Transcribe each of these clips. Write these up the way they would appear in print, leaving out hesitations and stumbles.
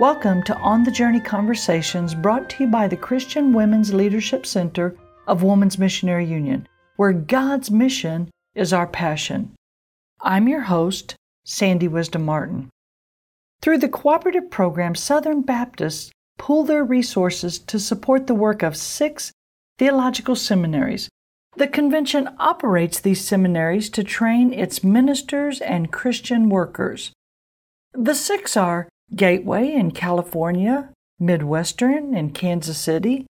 Welcome to On the Journey Conversations, brought to you by the Christian Women's Leadership Center of Women's Missionary Union, where God's mission is our passion. I'm your host, Sandy Wisdom-Martin. Through the cooperative program, Southern Baptists pool their resources to support the work of 6 theological seminaries. The convention operates these seminaries to train its ministers and Christian workers. The 6 are Gateway in California, Midwestern in Kansas City,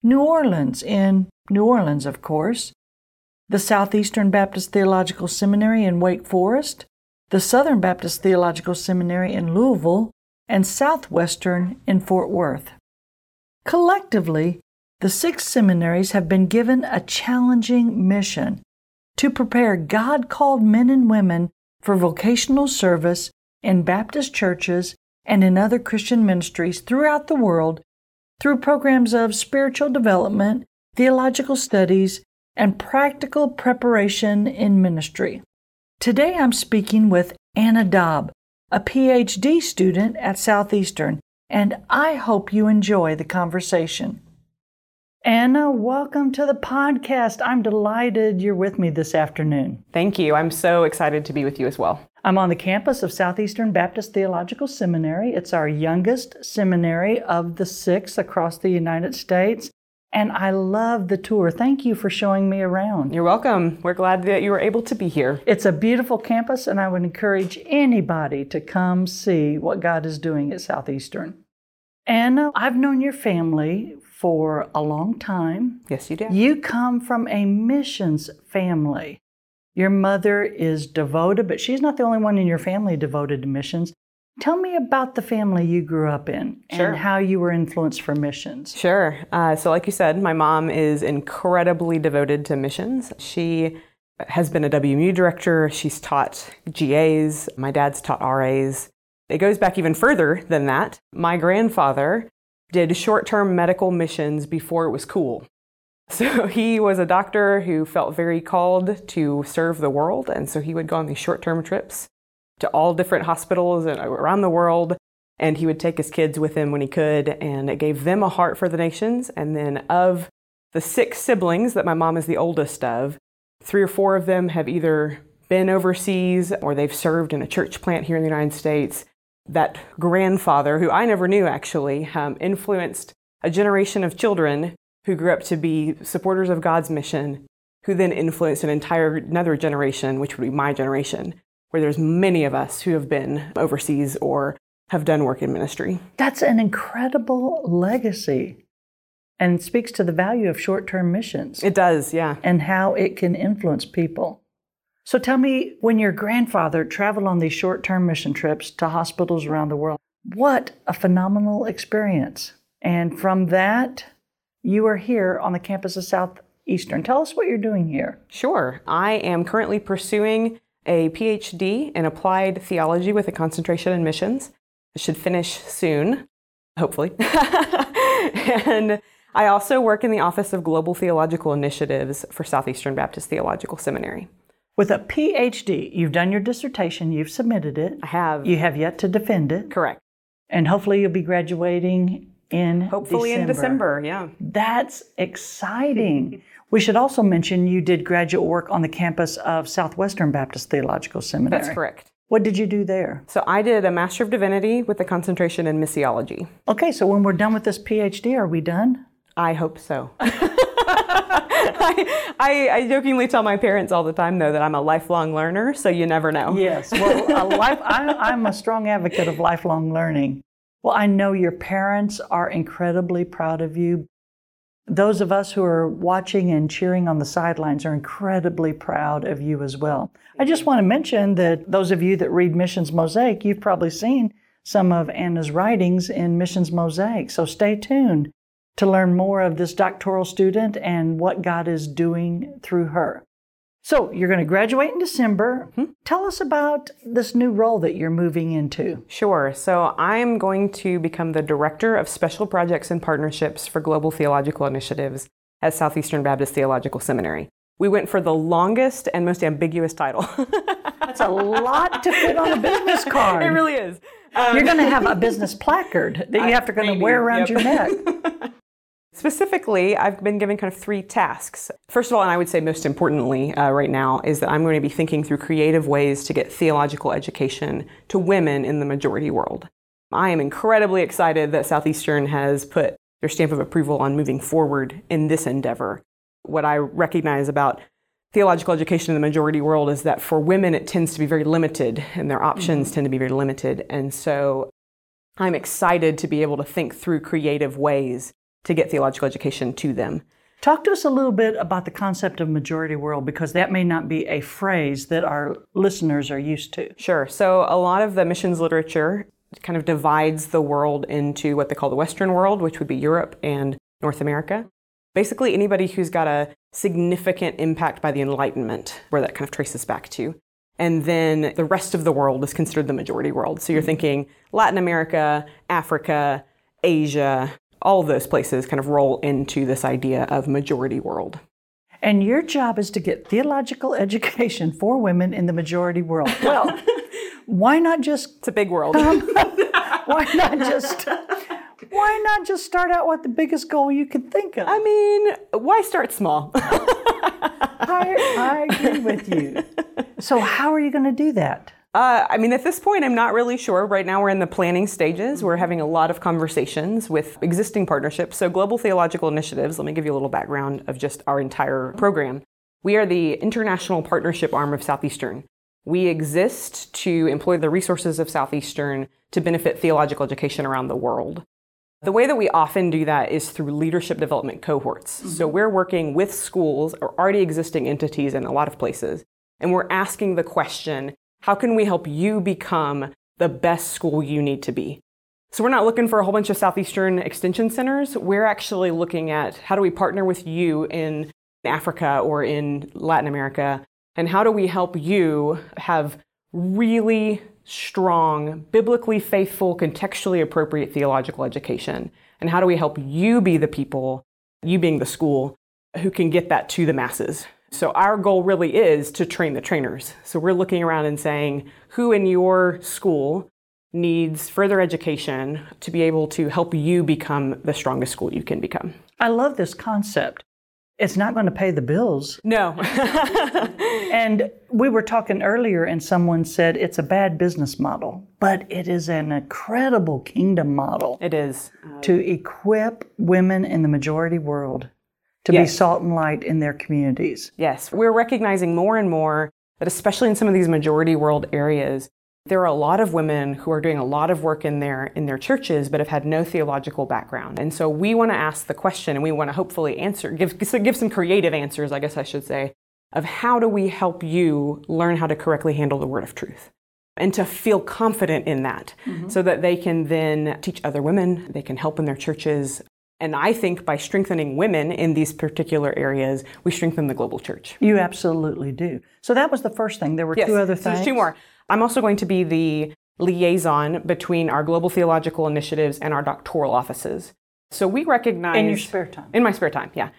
New Orleans in New Orleans, of course, the Southeastern Baptist Theological Seminary in Wake Forest, the Southern Baptist Theological Seminary in Louisville, and Southwestern in Fort Worth. Collectively, the 6 seminaries have been given a challenging mission to prepare God-called men and women for vocational service in Baptist churches and in other Christian ministries throughout the world through programs of spiritual development, theological studies, and practical preparation in ministry. Today I'm speaking with Anna Dobb, a PhD student at Southeastern, and I hope you enjoy the conversation. Anna, welcome to the podcast. I'm delighted you're with me this afternoon. Thank you. I'm so excited to be with you as well. I'm on the campus of Southeastern Baptist Theological Seminary. It's our youngest seminary of the 6 across the United States, and I love the tour. Thank you for showing me around. You're welcome. We're glad that you were able to be here. It's a beautiful campus, and I would encourage anybody to come see what God is doing at Southeastern. Anna, I've known your family for a long time. Yes, you do. You come from a missions family. Your mother is devoted, but she's not the only one in your family devoted to missions. Tell me about the family you grew up in and how you were influenced for missions. Sure. So like you said, my mom is incredibly devoted to missions. She has been a WMU director. She's taught GAs. My dad's taught RAs. It goes back even further than that. My grandfather did short-term medical missions before it was cool. So he was a doctor who felt very called to serve the world, and so he would go on these short-term trips to all different hospitals around the world, and he would take his kids with him when he could, and it gave them a heart for the nations. And then of the 6 siblings that my mom is the oldest of, 3 or 4 of them have either been overseas or they've served in a church plant here in the United States. That grandfather, who I never knew actually, influenced a generation of children who grew up to be supporters of God's mission, who then influenced another generation, which would be my generation, where there's many of us who have been overseas or have done work in ministry. That's an incredible legacy, and speaks to the value of short-term missions. It does, yeah. And how it can influence people. So tell me, when your grandfather traveled on these short-term mission trips to hospitals around the world, what a phenomenal experience. And from that, you are here on the campus of Southeastern. Tell us what you're doing here. Sure. I am currently pursuing a PhD in applied theology with a concentration in missions. I should finish soon, hopefully. And I also work in the Office of Global Theological Initiatives for Southeastern Baptist Theological Seminary. With a PhD, you've done your dissertation, you've submitted it. I have. You have yet to defend it. Correct. And hopefully you'll be graduating in December, yeah. That's exciting. We should also mention you did graduate work on the campus of Southwestern Baptist Theological Seminary. That's correct. What did you do there? So I did a Master of Divinity with a concentration in missiology. Okay, so when we're done with this PhD, are we done? I hope so. I jokingly tell my parents all the time, though, that I'm a lifelong learner, so you never know. Yes. Well, I'm a strong advocate of lifelong learning. Well, I know your parents are incredibly proud of you. Those of us who are watching and cheering on the sidelines are incredibly proud of you as well. I just want to mention that those of you that read Missions Mosaic, you've probably seen some of Anna's writings in Missions Mosaic, so stay tuned to learn more of this doctoral student and what God is doing through her. So you're going to graduate in December. Mm-hmm. Tell us about this new role that you're moving into. Sure. So I'm going to become the Director of Special Projects and Partnerships for Global Theological Initiatives at Southeastern Baptist Theological Seminary. We went for the longest and most ambiguous title. That's a lot to fit on a business card. It really is. You're going to have a business placard that you have to wear around your neck. Specifically, I've been given kind of three tasks. First of all, and I would say most importantly right now, is that I'm going to be thinking through creative ways to get theological education to women in the majority world. I am incredibly excited that Southeastern has put their stamp of approval on moving forward in this endeavor. What I recognize about theological education in the majority world is that for women, it tends to be very limited, and their options tend to be very limited. And so I'm excited to be able to think through creative ways to get theological education to them. Talk to us a little bit about the concept of majority world, because that may not be a phrase that our listeners are used to. Sure. So a lot of the missions literature kind of divides the world into what they call the Western world, which would be Europe and North America. Basically, anybody who's got a significant impact by the Enlightenment, where that kind of traces back to. And then the rest of the world is considered the majority world. So you're thinking Latin America, Africa, Asia, all of those places kind of roll into this idea of majority world. And your job is to get theological education for women in the majority world. Well, why not just... It's a big world. Why not just start out with the biggest goal you could think of? I mean, why start small? I agree with you. So how are you going to do that? At this point, I'm not really sure. Right now, we're in the planning stages. We're having a lot of conversations with existing partnerships. So Global Theological Initiatives, let me give you a little background of just our entire program. We are the international partnership arm of Southeastern. We exist to employ the resources of Southeastern to benefit theological education around the world. The way that we often do that is through leadership development cohorts. Mm-hmm. So we're working with schools or already existing entities in a lot of places, and we're asking the question, how can we help you become the best school you need to be? So we're not looking for a whole bunch of Southeastern extension centers. We're actually looking at how do we partner with you in Africa or in Latin America, and how do we help you have really strong, biblically faithful, contextually appropriate theological education? And how do we help you be the people, you being the school, who can get that to the masses? So our goal really is to train the trainers. So we're looking around and saying, who in your school needs further education to be able to help you become the strongest school you can become? I love this concept. It's not going to pay the bills. No. And we were talking earlier and someone said it's a bad business model, but it is an incredible kingdom model. It is. To equip women in the majority world to be salt and light in their communities. Yes. We're recognizing more and more that especially in some of these majority world areas, there are a lot of women who are doing a lot of work in their churches, but have had no theological background. And so we want to ask the question, and we want to hopefully give some creative answers, I guess I should say, of how do we help you learn how to correctly handle the word of truth and to feel confident in that, mm-hmm. so that they can then teach other women, they can help in their churches. And I think by strengthening women in these particular areas, we strengthen the global church. You absolutely do. So that was the first thing. There were two other things. There's two more. I'm also going to be the liaison between our Global Theological Initiatives and our doctoral offices. So we recognize... In your spare time. In my spare time, yeah.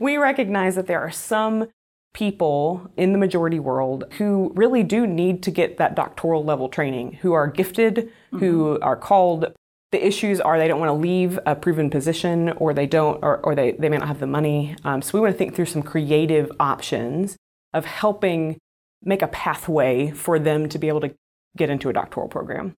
We recognize that there are some people in the majority world who really do need to get that doctoral level training, who are gifted, mm-hmm. who are called. The issues are they don't want to leave a proven position, or they don't, or they may not have the money. So we want to think through some creative options of helping make a pathway for them to be able to get into a doctoral program.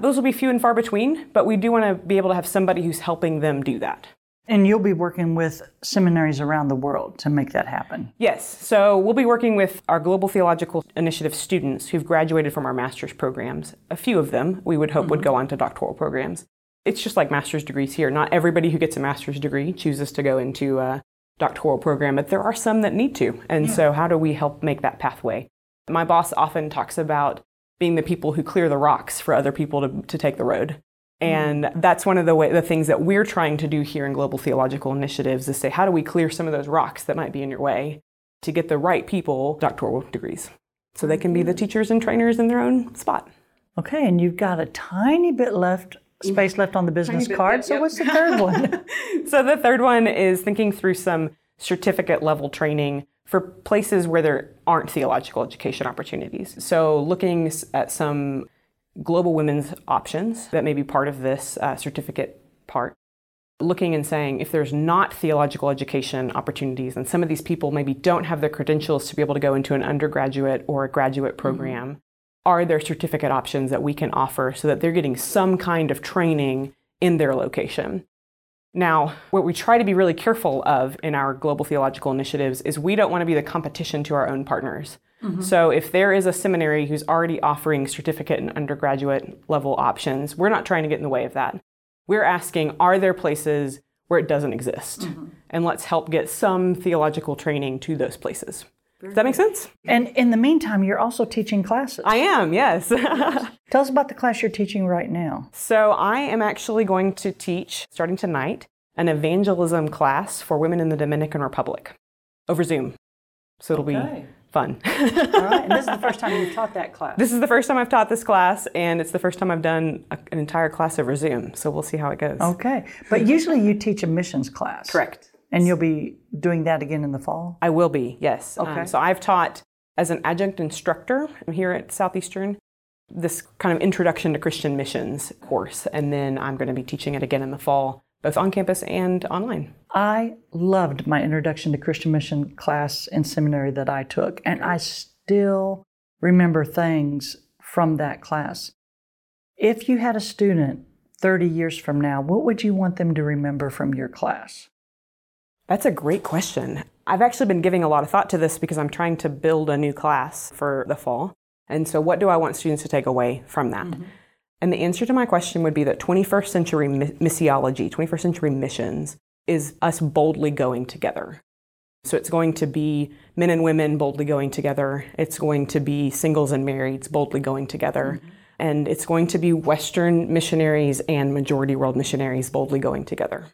Those will be few and far between, but we do want to be able to have somebody who's helping them do that. And you'll be working with seminaries around the world to make that happen. Yes. So we'll be working with our Global Theological Initiative students who've graduated from our master's programs. A few of them, we would hope, mm-hmm. would go on to doctoral programs. It's just like master's degrees here. Not everybody who gets a master's degree chooses to go into a doctoral program, but there are some that need to. And so how do we help make that pathway? My boss often talks about being the people who clear the rocks for other people to take the road. And that's one of the things that we're trying to do here in Global Theological Initiatives is say, how do we clear some of those rocks that might be in your way to get the right people doctoral degrees so they can be the teachers and trainers in their own spot? Okay, and you've got a tiny bit left, space left on the business card. So what's the third one? So the third one is thinking through some certificate level training for places where there aren't theological education opportunities. So looking at some global women's options. That may be part of this certificate part. Looking and saying, if there's not theological education opportunities, and some of these people maybe don't have the credentials to be able to go into an undergraduate or a graduate program, are there certificate options that we can offer so that they're getting some kind of training in their location? Now, what we try to be really careful of in our global theological initiatives is we don't want to be the competition to our own partners. So if there is a seminary who's already offering certificate and undergraduate level options, we're not trying to get in the way of that. We're asking, are there places where it doesn't exist? And let's help get some theological training to those places. Does that make sense? And in the meantime, you're also teaching classes. I am, yes. Tell us about the class you're teaching right now. So I am actually going to teach, starting tonight, an evangelism class for women in the Dominican Republic over Zoom. So it'll be fun. All right. And this is the first time you've taught that class. This is the first time I've taught this class, and it's the first time I've done an entire class over Zoom. So we'll see how it goes. Okay. But usually you teach a missions class. Correct. And you'll be doing that again in the fall? I will be, yes. Okay. So I've taught as an adjunct instructor here at Southeastern this kind of Introduction to Christian Missions course. And then I'm going to be teaching it again in the fall, both on campus and online. I loved my Introduction to Christian Mission class in seminary that I took. And I still remember things from that class. If you had a student 30 years from now, what would you want them to remember from your class? That's a great question. I've actually been giving a lot of thought to this because I'm trying to build a new class for the fall. And so what do I want students to take away from that? And the answer to my question would be that 21st century missiology, 21st century missions, is us boldly going together. So it's going to be men and women boldly going together. It's going to be singles and marrieds boldly going together. And it's going to be Western missionaries and majority world missionaries boldly going together.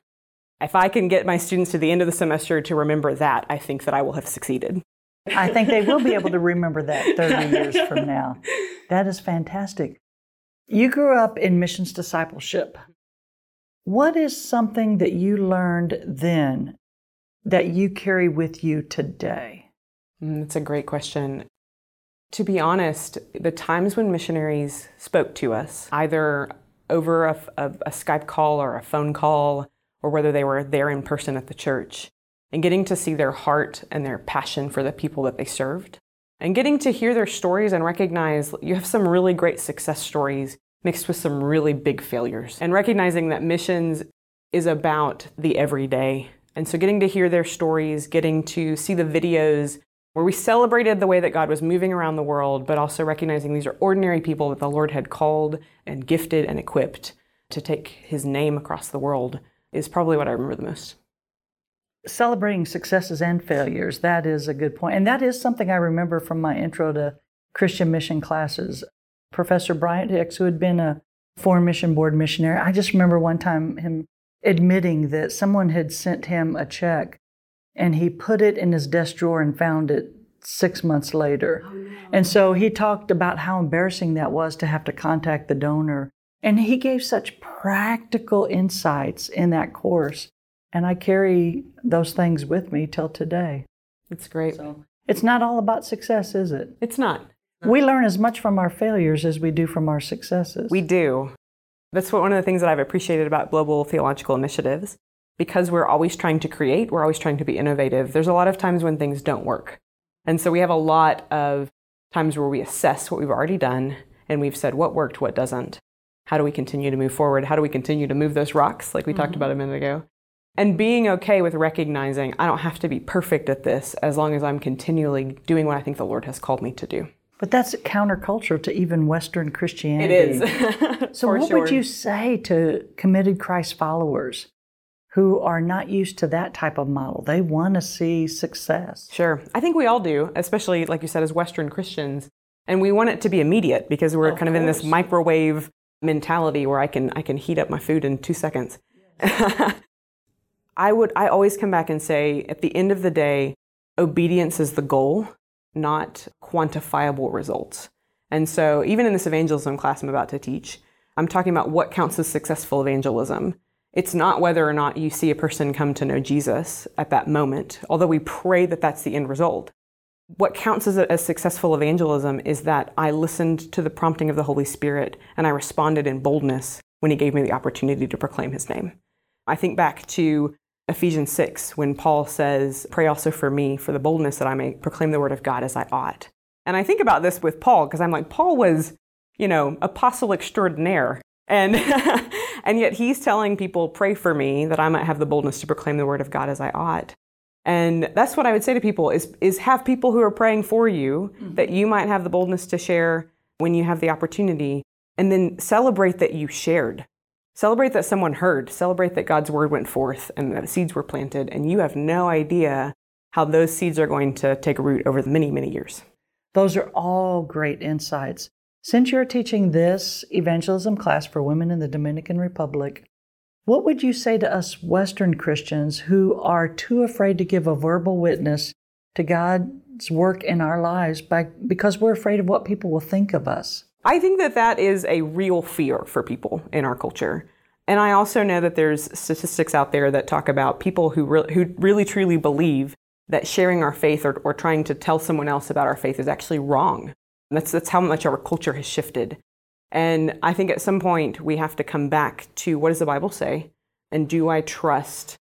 If I can get my students to the end of the semester to remember that, I think that I will have succeeded. I think they will be able to remember that 30 years from now. That is fantastic. You grew up in missions discipleship. What is something that you learned then that you carry with you today? That's a great question. To be honest, the times when missionaries spoke to us, either over a Skype call or a phone call, or whether they were there in person at the church, and getting to see their heart and their passion for the people that they served, and getting to hear their stories and recognize you have some really great success stories mixed with some really big failures, and recognizing that missions is about the everyday. And so getting to hear their stories, getting to see the videos where we celebrated the way that God was moving around the world, but also recognizing these are ordinary people that the Lord had called and gifted and equipped to take his name across the world is probably what I remember the most. Celebrating successes and failures, that is a good point. And that is something I remember from my Intro to Christian Mission classes. Professor Bryant Hicks, who had been a Foreign Mission Board missionary, I just remember one time him admitting that someone had sent him a check, and he put it in his desk drawer and found it 6 months later. Oh, no. And so he talked about how embarrassing that was to have to contact the donor. And he gave such practical insights in that course. And I carry those things with me till today. It's great. So, it's not all about success, is it? It's not. We learn as much from our failures as we do from our successes. We do. That's one of the things that I've appreciated about Global Theological Initiatives. Because we're always trying to create, we're always trying to be innovative. There's a lot of times when things don't work. And so we have a lot of times where we assess what we've already done, and we've said what worked, what doesn't. How do we continue to move forward? How do we continue to move those rocks, like we talked about a minute ago? And being okay with recognizing I don't have to be perfect at this as long as I'm continually doing what I think the Lord has called me to do. But that's counterculture to even Western Christianity. It is. So what would you say to committed Christ followers who are not used to that type of model? They want to see success. Sure. I think we all do, especially, like you said, as Western Christians. And we want it to be immediate because we're kind of in this microwave mentality where I can heat up my food in 2 seconds. Yes. I always come back and say, at the end of the day, obedience is the goal, not quantifiable results. And so even in this evangelism class I'm about to teach, I'm talking about what counts as successful evangelism. It's not whether or not you see a person come to know Jesus at that moment, although we pray that that's the end result. What counts as successful evangelism is that I listened to the prompting of the Holy Spirit and I responded in boldness when he gave me the opportunity to proclaim his name. I think back to Ephesians 6 when Paul says, "Pray also for me for the boldness that I may proclaim the word of God as I ought." And I think about this with Paul because I'm like, Paul was, apostle extraordinaire. And and yet he's telling people, pray for me that I might have the boldness to proclaim the word of God as I ought. And that's what I would say to people is have people who are praying for you that you might have the boldness to share when you have the opportunity, and then celebrate that you shared. Celebrate that someone heard. Celebrate that God's word went forth and that seeds were planted, and you have no idea how those seeds are going to take root over the many, many years. Those are all great insights. Since you're teaching this evangelism class for women in the Dominican Republic, what would you say to us Western Christians who are too afraid to give a verbal witness to God's work in our lives because we're afraid of what people will think of us? I think that is a real fear for people in our culture. And I also know that there's statistics out there that talk about people who really truly believe that sharing our faith or trying to tell someone else about our faith is actually wrong. And that's how much our culture has shifted. And I think at some point we have to come back to, what does the Bible say? And do I trust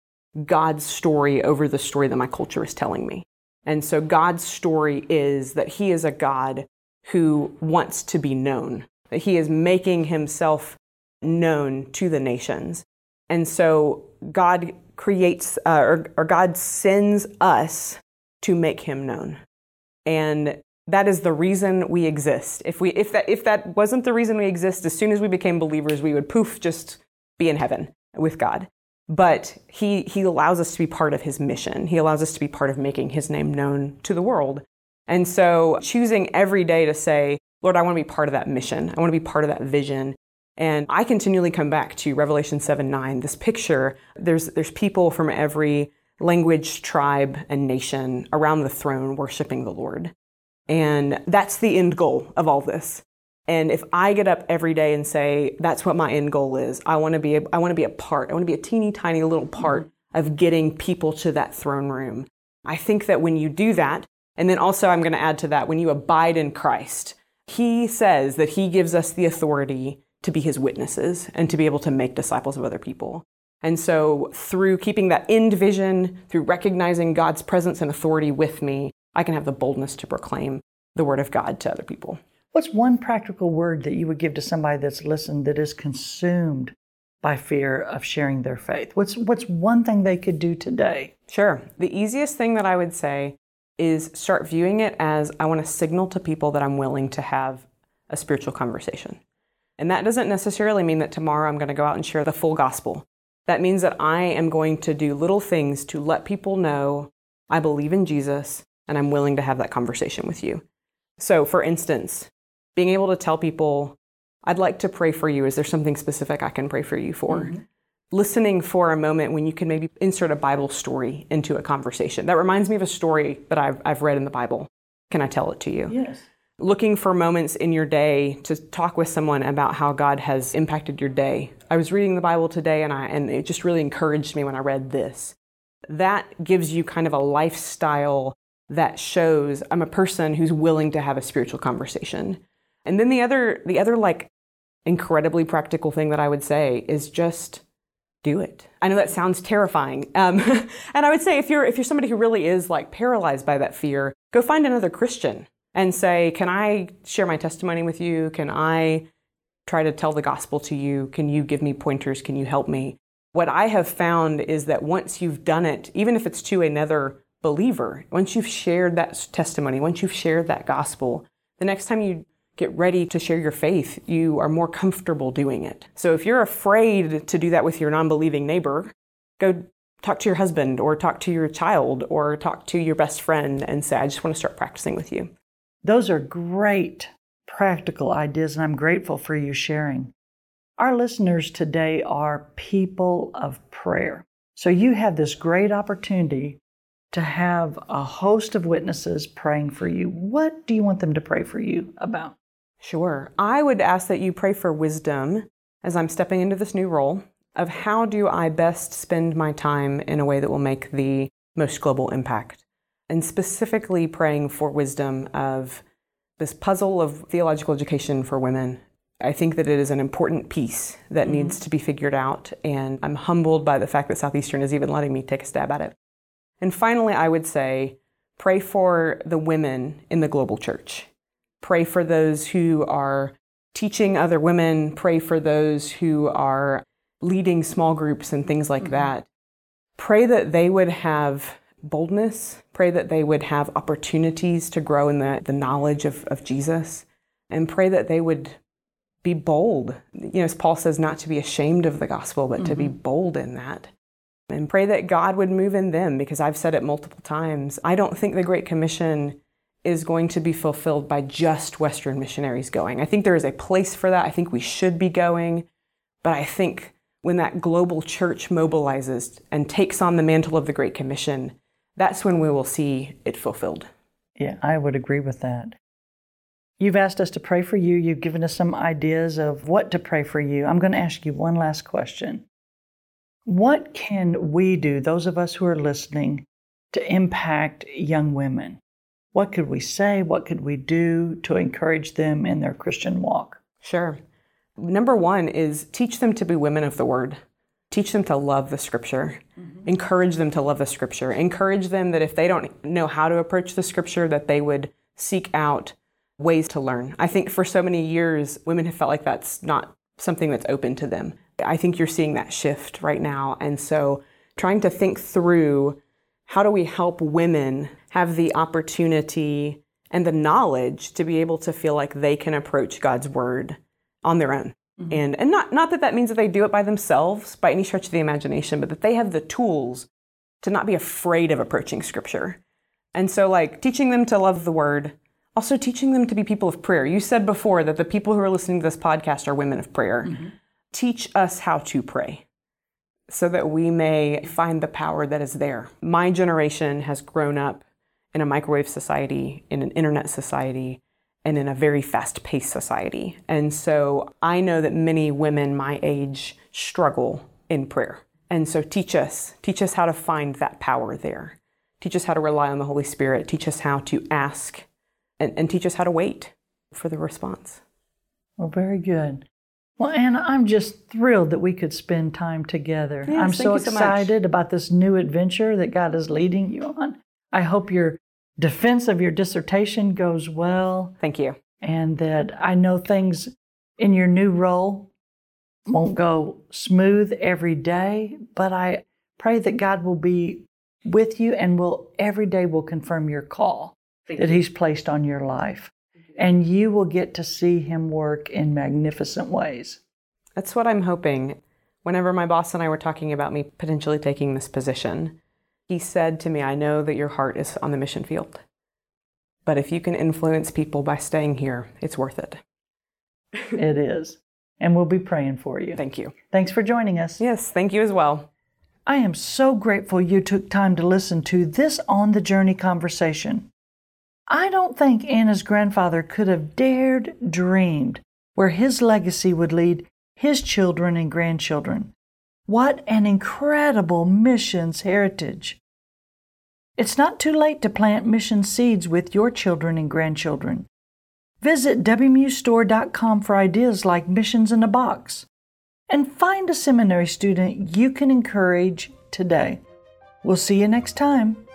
God's story over the story that my culture is telling me? And so God's story is that he is a God who wants to be known, that he is making himself known to the nations. And so God creates, or God sends us to make him known. And that is the reason we exist. If that wasn't the reason we exist, as soon as we became believers, we would poof, just be in heaven with God. But he allows us to be part of his mission. He allows us to be part of making his name known to the world. And so choosing every day to say, Lord, I want to be part of that mission. I want to be part of that vision. And I continually come back to Revelation 7:9, this picture. There's people from every language, tribe, and nation around the throne worshiping the Lord. And that's the end goal of all this. And if I get up every day and say, that's what my end goal is, I want to be a teeny tiny little part of getting people to that throne room. I think that when you do that, and then also I'm going to add to that, when you abide in Christ, he says that he gives us the authority to be his witnesses and to be able to make disciples of other people. And so through keeping that end vision, through recognizing God's presence and authority with me, I can have the boldness to proclaim the word of God to other people. What's one practical word that you would give to somebody that's listened that is consumed by fear of sharing their faith? What's one thing they could do today? Sure. The easiest thing that I would say is start viewing it as, I want to signal to people that I'm willing to have a spiritual conversation. And that doesn't necessarily mean that tomorrow I'm going to go out and share the full gospel. That means that I am going to do little things to let people know I believe in Jesus, and I'm willing to have that conversation with you. So, for instance, being able to tell people, I'd like to pray for you. Is there something specific I can pray for you for? Mm-hmm. Listening for a moment when you can maybe insert a Bible story into a conversation. That reminds me of a story that I've read in the Bible. Can I tell it to you? Yes. Looking for moments in your day to talk with someone about how God has impacted your day. I was reading the Bible today, and it just really encouraged me when I read this. That gives you kind of a lifestyle that shows I'm a person who's willing to have a spiritual conversation. And then the other like incredibly practical thing that I would say is just do it. I know that sounds terrifying. And I would say if you're somebody who really is like paralyzed by that fear, go find another Christian and say, can I share my testimony with you? Can I try to tell the gospel to you? Can you give me pointers? Can you help me? What I have found is that once you've done it, even if it's to another believer, once you've shared that testimony, once you've shared that gospel, the next time you get ready to share your faith, you are more comfortable doing it. So if you're afraid to do that with your non-believing neighbor, go talk to your husband or talk to your child or talk to your best friend and say, I just want to start practicing with you. Those are great practical ideas, and I'm grateful for you sharing. Our listeners today are people of prayer. So you have this great opportunity to have a host of witnesses praying for you. What do you want them to pray for you about? Sure. I would ask that you pray for wisdom as I'm stepping into this new role of how do I best spend my time in a way that will make the most global impact. and specifically praying for wisdom of this puzzle of theological education for women. I think that it is an important piece that needs to be figured out, and I'm humbled by the fact that Southeastern is even letting me take a stab at it. And finally, I would say, pray for the women in the global church. Pray for those who are teaching other women. Pray for those who are leading small groups and things like that. Pray that they would have boldness. Pray that they would have opportunities to grow in the knowledge of Jesus. And pray that they would be bold. You know, as Paul says, not to be ashamed of the gospel, but to be bold in that. And pray that God would move in them, because I've said it multiple times. I don't think the Great Commission is going to be fulfilled by just Western missionaries going. I think there is a place for that. I think we should be going. But I think when that global church mobilizes and takes on the mantle of the Great Commission, that's when we will see it fulfilled. Yeah, I would agree with that. You've asked us to pray for you. You've given us some ideas of what to pray for you. I'm going to ask you one last question. What can we do, those of us who are listening, to impact young women? What could we say? What could we do to encourage them in their Christian walk? Sure. Number one is teach them to be women of the Word. Teach them to love the Scripture. Encourage them to love the Scripture. Encourage them that if they don't know how to approach the Scripture, that they would seek out ways to learn. I think for so many years, women have felt like that's not something that's open to them. I think you're seeing that shift right now. And so trying to think through, how do we help women have the opportunity and the knowledge to be able to feel like they can approach God's Word on their own? And not that that means that they do it by themselves, by any stretch of the imagination, but that they have the tools to not be afraid of approaching Scripture. And so, like, teaching them to love the Word, also teaching them to be people of prayer. You said before that the people who are listening to this podcast are women of prayer. Teach us how to pray so that we may find the power that is there. My generation has grown up in a microwave society, in an internet society, and in a very fast-paced society. And so I know that many women my age struggle in prayer. And so teach us how to find that power there. Teach us how to rely on the Holy Spirit. Teach us how to ask and teach us how to wait for the response. Well, very good. Well, Anna, I'm just thrilled that we could spend time together. Yes, I'm so excited about this new adventure that God is leading you on. I hope your defense of your dissertation goes well. Thank you. And that I know things in your new role won't go smooth every day, but I pray that God will be with you and every day will confirm your call that He's placed on your life. And you will get to see Him work in magnificent ways. That's what I'm hoping. Whenever my boss and I were talking about me potentially taking this position, he said to me, I know that your heart is on the mission field, but if you can influence people by staying here, it's worth it. It is. And we'll be praying for you. Thank you. Thanks for joining us. Yes, thank you as well. I am so grateful you took time to listen to this On the Journey conversation. I don't think Anna's grandfather could have dreamed where his legacy would lead his children and grandchildren. What an incredible missions heritage. It's not too late to plant mission seeds with your children and grandchildren. Visit WMUstore.com for ideas like Missions in a Box. And find a seminary student you can encourage today. We'll see you next time.